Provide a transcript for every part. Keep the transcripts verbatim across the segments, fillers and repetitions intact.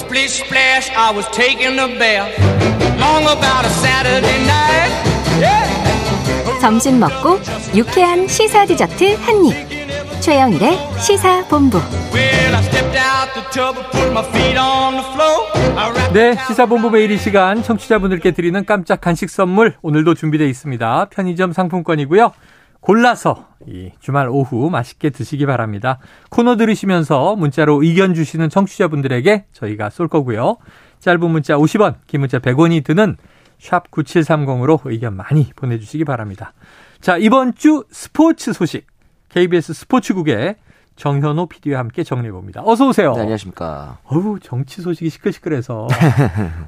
Splish splash, I was taking a bath. Long about a Saturday night. Yeah. 점심 먹고 유쾌한 시사 디저트 한 입. 최영일의 시사 본부. 네, 시사본부 매일 이 시간 청취자분들께 드리는 깜짝 간식 선물 오늘도 준비되어 있습니다. 편의점 상품권이고요. 골라서 이 주말 오후 맛있게 드시기 바랍니다. 코너 들으시면서 문자로 의견 주시는 청취자분들에게 저희가 쏠 거고요. 짧은 문자 오십 원, 긴 문자 백 원이 드는 샵 구칠삼공으로 의견 많이 보내주시기 바랍니다. 자, 이번 주 스포츠 소식 케이비에스 스포츠국의 정현호 피디와 함께 정리해봅니다. 어서 오세요. 네, 안녕하십니까. 어우, 정치 소식이 시끌시끌해서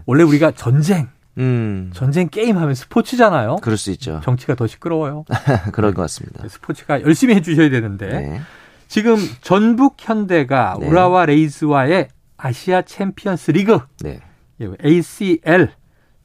원래 우리가 전쟁 음. 전쟁 게임하면 스포츠잖아요. 그럴 수 있죠. 정치가 더 시끄러워요. 그런 것 같습니다. 스포츠가 열심히 해주셔야 되는데 네. 지금 전북현대가 네. 우라와 레이즈와의 아시아 챔피언스 리그 네. 에이씨엘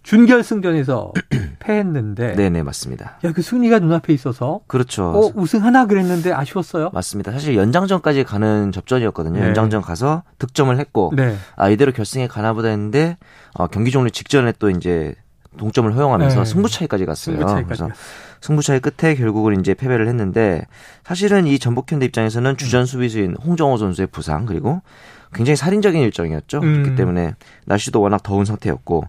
준결승전에서 패했는데. 네네, 맞습니다. 야, 그 승리가 눈앞에 있어서. 그렇죠. 어, 우승 하나 그랬는데 아쉬웠어요? 맞습니다. 사실 연장전까지 가는 접전이었거든요. 네. 연장전 가서 득점을 했고. 네. 아, 이대로 결승에 가나보다 했는데, 어, 경기 종료 직전에 또 이제 동점을 허용하면서 네. 승부차이까지 갔어요. 승부차이까지 그래서 갔어요. 승부차이 끝에 결국은 이제 패배를 했는데, 사실은 이 전북현대 입장에서는 주전 수비수인 홍정호 선수의 부상, 그리고 굉장히 살인적인 일정이었죠. 음. 그렇기 때문에 날씨도 워낙 더운 상태였고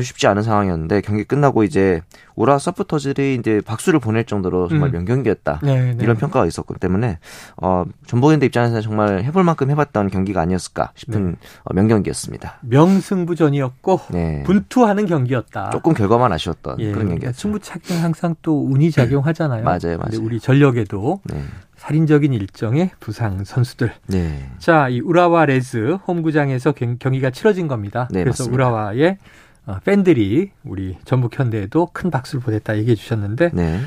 쉽지 않은 상황이었는데 경기 끝나고 이제 우라 서포터들이 이제 박수를 보낼 정도로 정말 음. 명경기였다. 네, 네. 이런 평가가 있었기 때문에 어, 전북현대 입장에서는 정말 해볼 만큼 해봤던 경기가 아니었을까 싶은 네. 어, 명경기였습니다. 명승부전이었고 네. 분투하는 경기였다. 조금 결과만 아쉬웠던 예, 그런 경기였죠. 승부차기는 항상 또 운이 작용하잖아요. 맞아요, 맞아요. 근데 우리 전력에도. 네. 살인적인 일정의 부상 선수들. 네. 자, 이 우라와 레즈 홈구장에서 경기가 치러진 겁니다. 네, 그래서 맞습니다. 우라와의 팬들이 우리 전북현대에도 큰 박수를 보냈다 얘기해 주셨는데 네.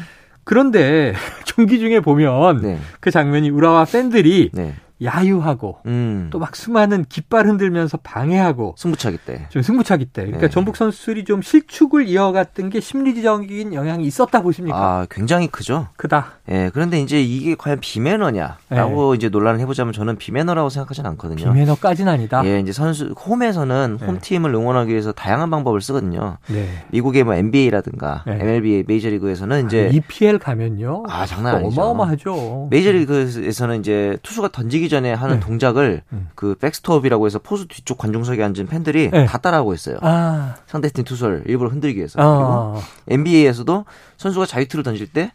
그런데 경기 중에 보면 네. 그 장면이 우라와 팬들이 네. 야유하고 음. 또 막 수많은 깃발 흔들면서 방해하고 승부차기 때. 좀 승부차기 때. 그러니까 네. 전북 선수들이 좀 실축을 이어갔던 게 심리적인 영향이 있었다 보십니까? 아, 굉장히 크죠. 크다. 예. 네, 그런데 이제 이게 과연 비매너냐라고 네. 이제 논란을 해보자면 저는 비매너라고 생각하진 않거든요. 비매너까지는 아니다. 예, 이제 선수 홈에서는 네. 홈팀을 응원하기 위해서 다양한 방법을 쓰거든요. 네. 미국의 뭐 엔비에이라든가 네. 엠엘비 메이저리그에서는 이제 아니, 이피엘 가면요. 아, 장난 아니죠. 어마어마하죠. 메이저리그에서는 이제 투수가 던지기 전에 하는 네. 동작을 음. 그 백스톱이라고 해서 포수 뒤쪽 관중석에 앉은 팬들이 네. 다 따라하고 있어요. 아. 상대팀 투수를 일부러 흔들기 위해서. 아. 그리고 엔비에이에서도 선수가 자유투를 던질 때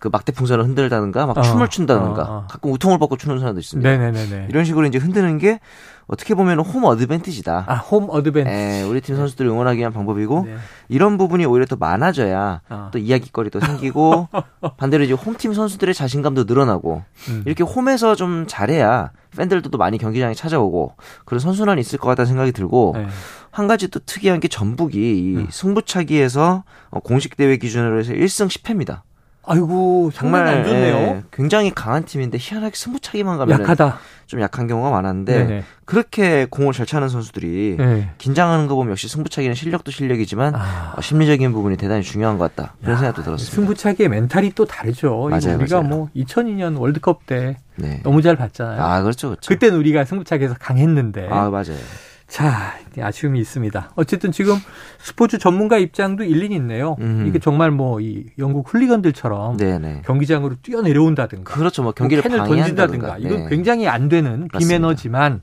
그 막대풍선을 흔들다든가 막 아. 춤을 춘다든가 아. 가끔 우통을 벗고 추는 사람도 있습니다. 네네네네. 이런 식으로 이제 흔드는 게 어떻게 보면 홈 어드밴티지다. 아, 홈 어드밴티지. 네, 우리 팀 선수들을 응원하기 위한 방법이고 네. 이런 부분이 오히려 더 많아져야 아. 또 이야기거리도 생기고 반대로 이제 홈팀 선수들의 자신감도 늘어나고 음. 이렇게 홈에서 좀 잘해야 팬들도 또 많이 경기장에 찾아오고 그런 선순환이 있을 것 같다는 생각이 들고 네. 한 가지 또 특이한 게 전북이 이 음. 승부차기에서 공식 대회 기준으로 해서 일승 십패입니다. 아이고, 정말 안 좋네요. 예, 굉장히 강한 팀인데 희한하게 승부차기만 가면 약하다. 좀 약한 경우가 많았는데 네네. 그렇게 공을 잘 차는 선수들이 네. 긴장하는 거 보면 역시 승부차기는 실력도 실력이지만 아. 어, 심리적인 부분이 대단히 중요한 것 같다. 그런 야, 생각도 들었습니다. 승부차기의 멘탈이 또 다르죠. 맞아요, 우리가 맞아요. 뭐 이천이 년 월드컵 때 네. 너무 잘 봤잖아요. 아, 그렇죠, 그렇죠. 그때는 우리가 승부차기에서 강했는데. 아, 맞아요. 자, 아쉬움이 있습니다. 어쨌든 지금 스포츠 전문가 입장도 일리는 있네요. 음. 이게 정말 뭐 이 영국 훌리건들처럼 네네. 경기장으로 뛰어 내려온다든가, 그렇죠, 뭐 경기를 뭐 캔을 던진다든가, 네. 이건 굉장히 안 되는 맞습니다. 비매너지만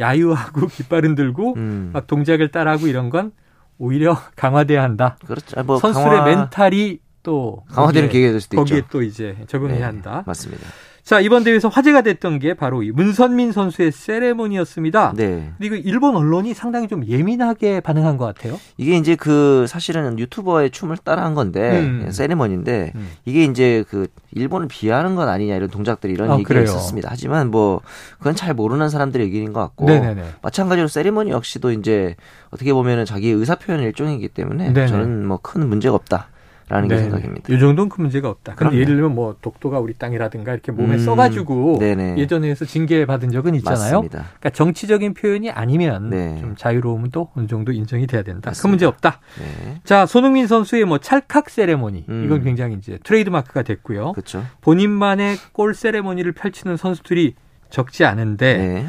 야유하고 깃발 흔들고 음. 막 동작을 따라하고 이런 건 오히려 강화돼야 한다. 그렇죠. 뭐 선수들의 강화... 멘탈이 또 강화되는 기회가 될 수도 있죠. 거기에 또 이제 적응해야 네. 한다. 맞습니다. 자, 이번 대회에서 화제가 됐던 게 바로 이 문선민 선수의 세레머니였습니다. 네. 그리고 일본 언론이 상당히 좀 예민하게 반응한 것 같아요. 이게 이제 그 사실은 유튜버의 춤을 따라한 건데 음. 세레머니인데 음. 이게 이제 그 일본을 비하하는 건 아니냐 이런 동작들이 이런 아, 얘기가 그래요. 있었습니다. 하지만 뭐 그건 잘 모르는 사람들의 얘기인 것 같고 네네네. 마찬가지로 세레머니 역시도 이제 어떻게 보면은 자기 의사 표현의 일종이기 때문에 네네. 저는 뭐 큰 문제가 없다. 라는 게 생각입니다. 이 정도는 큰 문제가 없다. 그런데 예를 들면 뭐 독도가 우리 땅이라든가 이렇게 몸에 음, 써가지고 네네. 예전에 해서 징계받은 적은 있잖아요. 맞습니다. 그러니까 정치적인 표현이 아니면 네. 좀 자유로움은 또 어느 정도 인정이 돼야 된다. 맞습니다. 큰 문제 없다. 네. 자, 손흥민 선수의 뭐 찰칵 세레모니 음. 이건 굉장히 이제 트레이드 마크가 됐고요. 그쵸. 본인만의 골 세레모니를 펼치는 선수들이 적지 않은데. 네.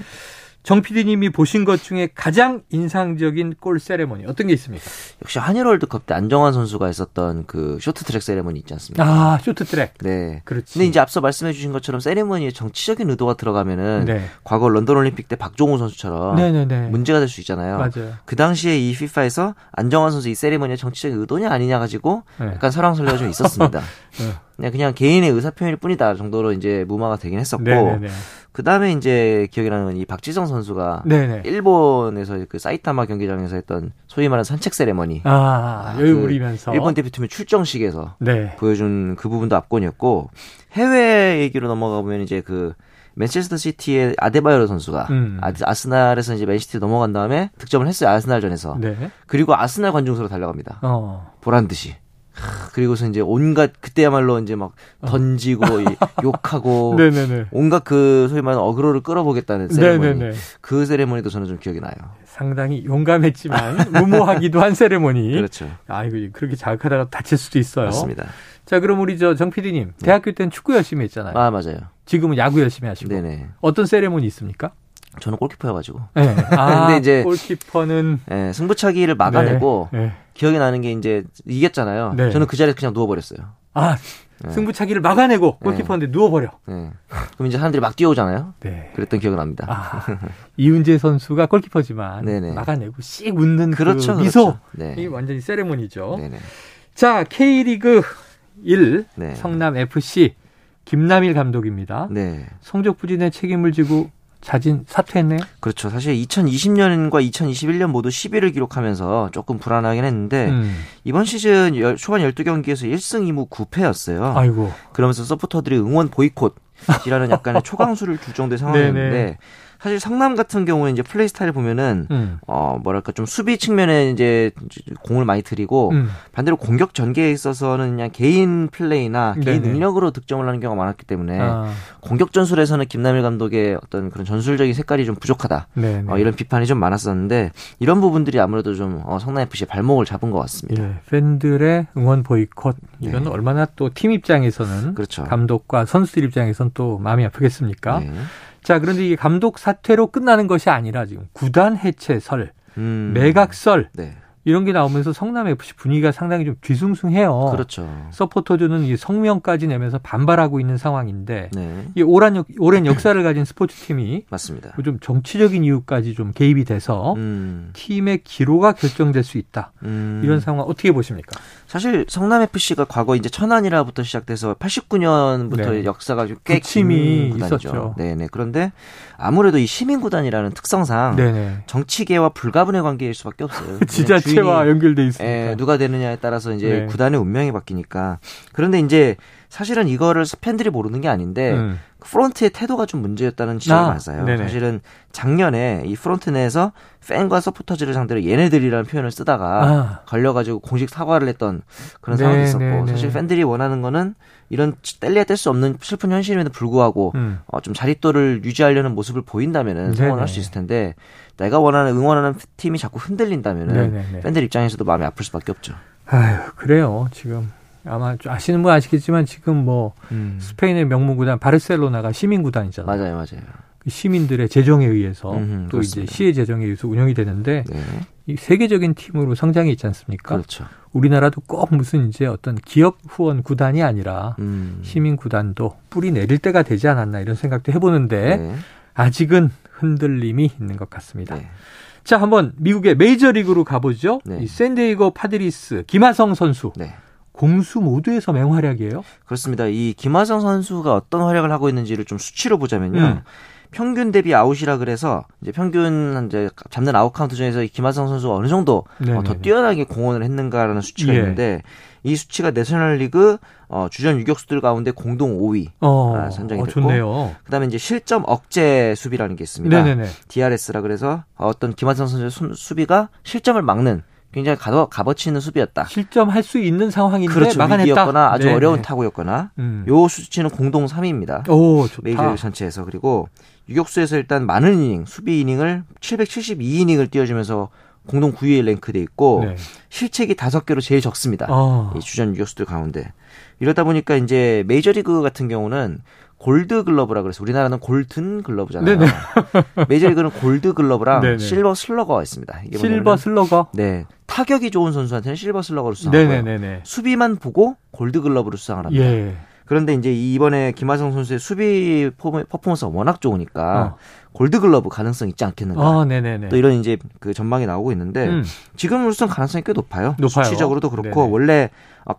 정 피디님이 보신 것 중에 가장 인상적인 골 세레머니 어떤 게 있습니까? 역시 한일 월드컵 때 안정환 선수가 했었던 그 쇼트트랙 세레머니 있지 않습니까? 아, 쇼트트랙. 네. 그렇지. 근데 이제 앞서 말씀해 주신 것처럼 세레머니에 정치적인 의도가 들어가면은 네. 과거 런던 올림픽 때 박종우 선수처럼 네네네. 문제가 될 수 있잖아요. 맞아요. 그 당시에 이 피파에서 안정환 선수 이 세레머니에 정치적인 의도냐 아니냐 가지고 네. 약간 설왕설래가 좀 있었습니다. 네. 그냥, 그냥 개인의 의사표현일 뿐이다 정도로 이제 무마가 되긴 했었고. 네네네. 그 다음에 이제 기억이 나는 건 이 박지성 선수가 네네. 일본에서 그 사이타마 경기장에서 했던 소위 말하는 산책 세레머니. 아, 아, 여유 부리면서. 그 일본 대표팀의 출정식에서 네. 보여준 그 부분도 압권이었고, 해외 얘기로 넘어가 보면 이제 그 맨체스터 시티의 아데바요르 선수가 음. 아스날에서 이제 맨시티 넘어간 다음에 득점을 했어요. 아스날전에서. 네. 그리고 아스날 관중석으로 달려갑니다. 어. 보란 듯이. 그리고서 이제 온갖 그때야말로 이제 막 던지고 어. 욕하고 네네네. 온갖 그 소위 말하는 어그로를 끌어보겠다는 세레모니 네네네. 그 세레모니도 저는 좀 기억이 나요. 상당히 용감했지만 무모하기도 한 세레모니. 그렇죠. 아 이거 그렇게 자극하다가 다칠 수도 있어요. 맞습니다. 자 그럼 우리 저 정 피디님 네. 대학교 때는 축구 열심히 했잖아요. 아 맞아요. 지금은 야구 열심히 하시고. 네네. 어떤 세레모니 있습니까? 저는 골키퍼여가지고. 네. 아, 근데 이제 골키퍼는 네, 승부차기를 막아내고 네. 네. 기억이 나는 게 이제 이겼잖아요. 네. 저는 그 자리에 그냥 누워버렸어요. 아 네. 승부차기를 막아내고 골키퍼인데 네. 누워버려. 네. 그럼 이제 사람들이 막 뛰어오잖아요. 네. 그랬던 기억이 납니다. 아, 이은재 선수가 골키퍼지만 네네. 막아내고 씩 웃는 그렇죠, 그 미소. 그렇죠. 네. 이게 완전히 세레모니죠. 네네. 자 K리그 일 네. 성남 에프씨 김남일 감독입니다. 네. 성적 부진에 책임을 지고. 자진 사퇴했네요? 그렇죠. 사실 이천이십 년과 이천이십일 년 모두 십 위를 기록하면서 조금 불안하긴 했는데 음. 이번 시즌 열, 초반 열두 경기에서 일 승 이 무 구 패였어요. 아이고. 그러면서 서포터들이 응원 보이콧이라는 약간의 초강수를 줄 정도의 상황이었는데 사실 성남 같은 경우는 이제 플레이 스타일을 보면은 음. 어 뭐랄까 좀 수비 측면에 이제 공을 많이 들이고 음. 반대로 공격 전개에 있어서는 그냥 개인 플레이나 개인 네네. 능력으로 득점을 하는 경우가 많았기 때문에 아. 공격 전술에서는 김남일 감독의 어떤 그런 전술적인 색깔이 좀 부족하다 어, 이런 비판이 좀 많았었는데 이런 부분들이 아무래도 좀 어, 성남 에프씨의 발목을 잡은 것 같습니다. 예, 팬들의 응원 보이콧 이건 네. 얼마나 또 팀 입장에서는 그렇죠. 감독과 선수들 입장에서는 또 마음이 아프겠습니까? 네. 자 그런데 이게 감독 사퇴로 끝나는 것이 아니라 지금 구단 해체설, 음, 매각설 네. 이런 게 나오면서 성남 에프씨 분위기가 상당히 좀 뒤숭숭해요. 그렇죠. 서포터들은 이 성명까지 내면서 반발하고 있는 상황인데 네. 이 오랜, 오랜 역사를 가진 스포츠 팀이 맞습니다. 좀 정치적인 이유까지 좀 개입이 돼서 음. 팀의 기로가 결정될 수 있다. 음. 이런 상황 어떻게 보십니까? 사실 성남 에프씨가 과거 이제 천안이라부터 시작돼서 팔십구 년부터 네. 역사가 꽤 긴 구단이죠. 네네. 그런데 아무래도 이 시민 구단이라는 특성상 네네. 정치계와 불가분의 관계일 수밖에 없어요. 진짜. 와 연결돼 있습니다. 에, 누가 되느냐에 따라서 이제 네. 구단의 운명이 바뀌니까. 그런데 이제 사실은 이거를 팬들이 모르는 게 아닌데 음. 프론트의 태도가 좀 문제였다는 지적이 아, 많아요. 네네. 사실은 작년에 이 프론트 내에서 팬과 서포터즈를 상대로 얘네들이라는 표현을 쓰다가 아. 걸려가지고 공식 사과를 했던 그런 네, 상황도 있었고 네, 네. 사실 팬들이 원하는 거는 이런 뗄래야 뗄 수 없는 슬픈 현실임에도 불구하고 음. 어, 좀 자립도를 유지하려는 모습을 보인다면 성원을 할 수 있을 텐데 내가 원하는 응원하는 팀이 자꾸 흔들린다면 팬들 입장에서도 마음이 아플 수밖에 없죠. 아유 그래요 지금. 아마 아시는 분 아시겠지만 지금 뭐 음. 스페인의 명문구단 바르셀로나가 시민구단이잖아요. 맞아요, 맞아요. 시민들의 재정에 의해서 음흠, 또 그렇습니다. 이제 시의 재정에 의해서 운영이 되는데 네. 이 세계적인 팀으로 성장이 있지 않습니까? 그렇죠. 우리나라도 꼭 무슨 이제 어떤 기업 후원 구단이 아니라 음. 시민 구단도 뿌리 내릴 때가 되지 않았나 이런 생각도 해보는데 네. 아직은 흔들림이 있는 것 같습니다. 네. 자, 한번 미국의 메이저리그로 가보죠. 네. 이 샌디에이고 파드리스 김하성 선수. 네. 공수 모두에서 맹활약이에요? 그렇습니다. 이 김하성 선수가 어떤 활약을 하고 있는지를 좀 수치로 보자면요. 음. 평균 대비 아웃이라 그래서 이제 평균 이제 잡는 아웃 카운트 중에서 이 김하성 선수가 어느 정도 네네네. 더 뛰어나게 공헌을 했는가라는 수치가 예. 있는데 이 수치가 내셔널리그 어, 주전 유격수들 가운데 공동 오 위 어, 선정이 어, 됐고 좋네요. 그다음에 이제 실점 억제 수비라는 게 있습니다. 네네네. 디알에스라 그래서 어떤 김하성 선수의 수, 수비가 실점을 막는 굉장히 값어, 값어치 있는 수비였다. 실점할 수 있는 상황인데 그렇죠. 막아냈다. 위기였거나 아주 네네. 어려운 타구였거나 음. 요 수치는 공동 삼 위입니다. 오, 좋다. 메이저 전체에서. 그리고 유격수에서 일단 많은 이닝, 수비 이닝을 칠백칠십이 이닝을 띄워주면서 공동 구 위에 랭크돼 있고 네. 실책이 다섯 개로 제일 적습니다. 어. 이 주전 유격수들 가운데. 이러다 보니까 이제 메이저리그 같은 경우는 골드글러브라 그래서 우리나라는 골든글러브잖아요. 메이저리그는 골드글러브랑 네네. 실버 슬러거가 있습니다. 이게 실버 슬러거? 네. 타격이 좋은 선수한테는 실버 슬러거로 수상하고요. 네네네네. 수비만 보고 골드글러브로 수상을 합니다. 예. 그런데 이제 이번에 김하성 선수의 수비 퍼포먼스가 워낙 좋으니까 어. 골드글러브 가능성 있지 않겠는가. 어, 네네네. 또 이런 이제 그 전망이 나오고 있는데 음. 지금으로서는 가능성이 꽤 높아요. 높아요. 수치적으로도 그렇고 네네. 원래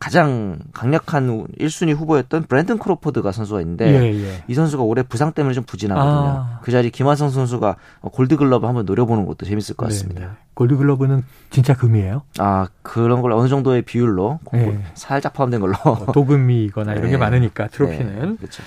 가장 강력한 일 순위 후보였던 브랜든 크로포드가 선수가 있는데 예, 예. 이 선수가 올해 부상 때문에 좀 부진하거든요. 아. 그 자리 김하성 선수가 골드글러브 한번 노려보는 것도 재밌을 것 같습니다. 네네. 골드글러브는 진짜 금이에요? 아 그런 걸 어느 정도의 비율로 네. 살짝 포함된 걸로 뭐 도금이거나 이런 네. 게 많으니까 트로피는 네. 그렇죠.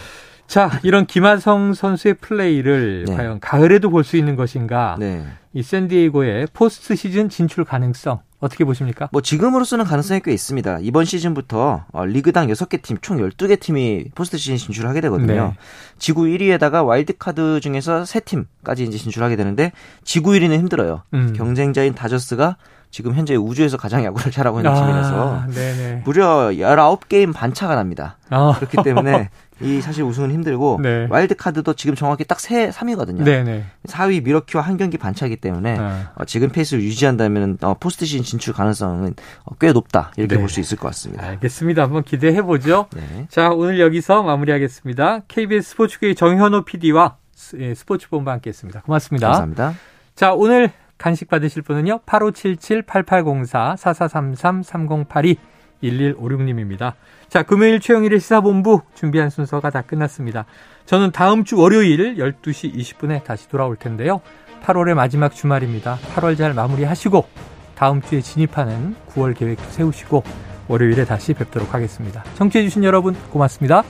자, 이런 김하성 선수의 플레이를 네. 과연 가을에도 볼 수 있는 것인가? 네. 이 샌디에이고의 포스트 시즌 진출 가능성 어떻게 보십니까? 뭐 지금으로서는 가능성이 꽤 있습니다. 이번 시즌부터 어, 리그당 여섯 개 팀, 총 열두 개 팀이 포스트 시즌 진출을 하게 되거든요. 네. 지구 일 위에다가 와일드카드 중에서 세 팀까지 이제 진출하게 되는데 지구 일 위는 힘들어요. 음. 경쟁자인 다저스가 지금 현재 우주에서 가장 야구를 잘하고 있는 아, 팀이라서 네네. 무려 열아홉 게임 반차가 납니다. 아. 그렇기 때문에 이 사실 우승은 힘들고 네. 와일드카드도 지금 정확히 딱 세, 삼 위거든요. 네네. 사 위 미러키와 한 경기 반차이기 때문에 아. 어, 지금 페이스를 유지한다면 어, 포스트 시즌 진출 가능성은 어, 꽤 높다 이렇게 네. 볼 수 있을 것 같습니다. 알겠습니다. 한번 기대해보죠. 네. 자, 오늘 여기서 마무리하겠습니다. 케이비에스 스포츠계의 정현호 피디와 스포츠본부 함께했습니다. 고맙습니다. 감사합니다. 자, 오늘 간식 받으실 분은요. 팔오칠칠 팔팔공사 사사삼삼 삼공팔이 일일오육님입니다. 자, 금요일 최영일의 시사본부 준비한 순서가 다 끝났습니다. 저는 다음 주 월요일 열두 시 이십 분에 다시 돌아올 텐데요. 팔월의 마지막 주말입니다. 팔월 잘 마무리하시고 다음 주에 진입하는 구월 계획도 세우시고 월요일에 다시 뵙도록 하겠습니다. 청취해 주신 여러분 고맙습니다.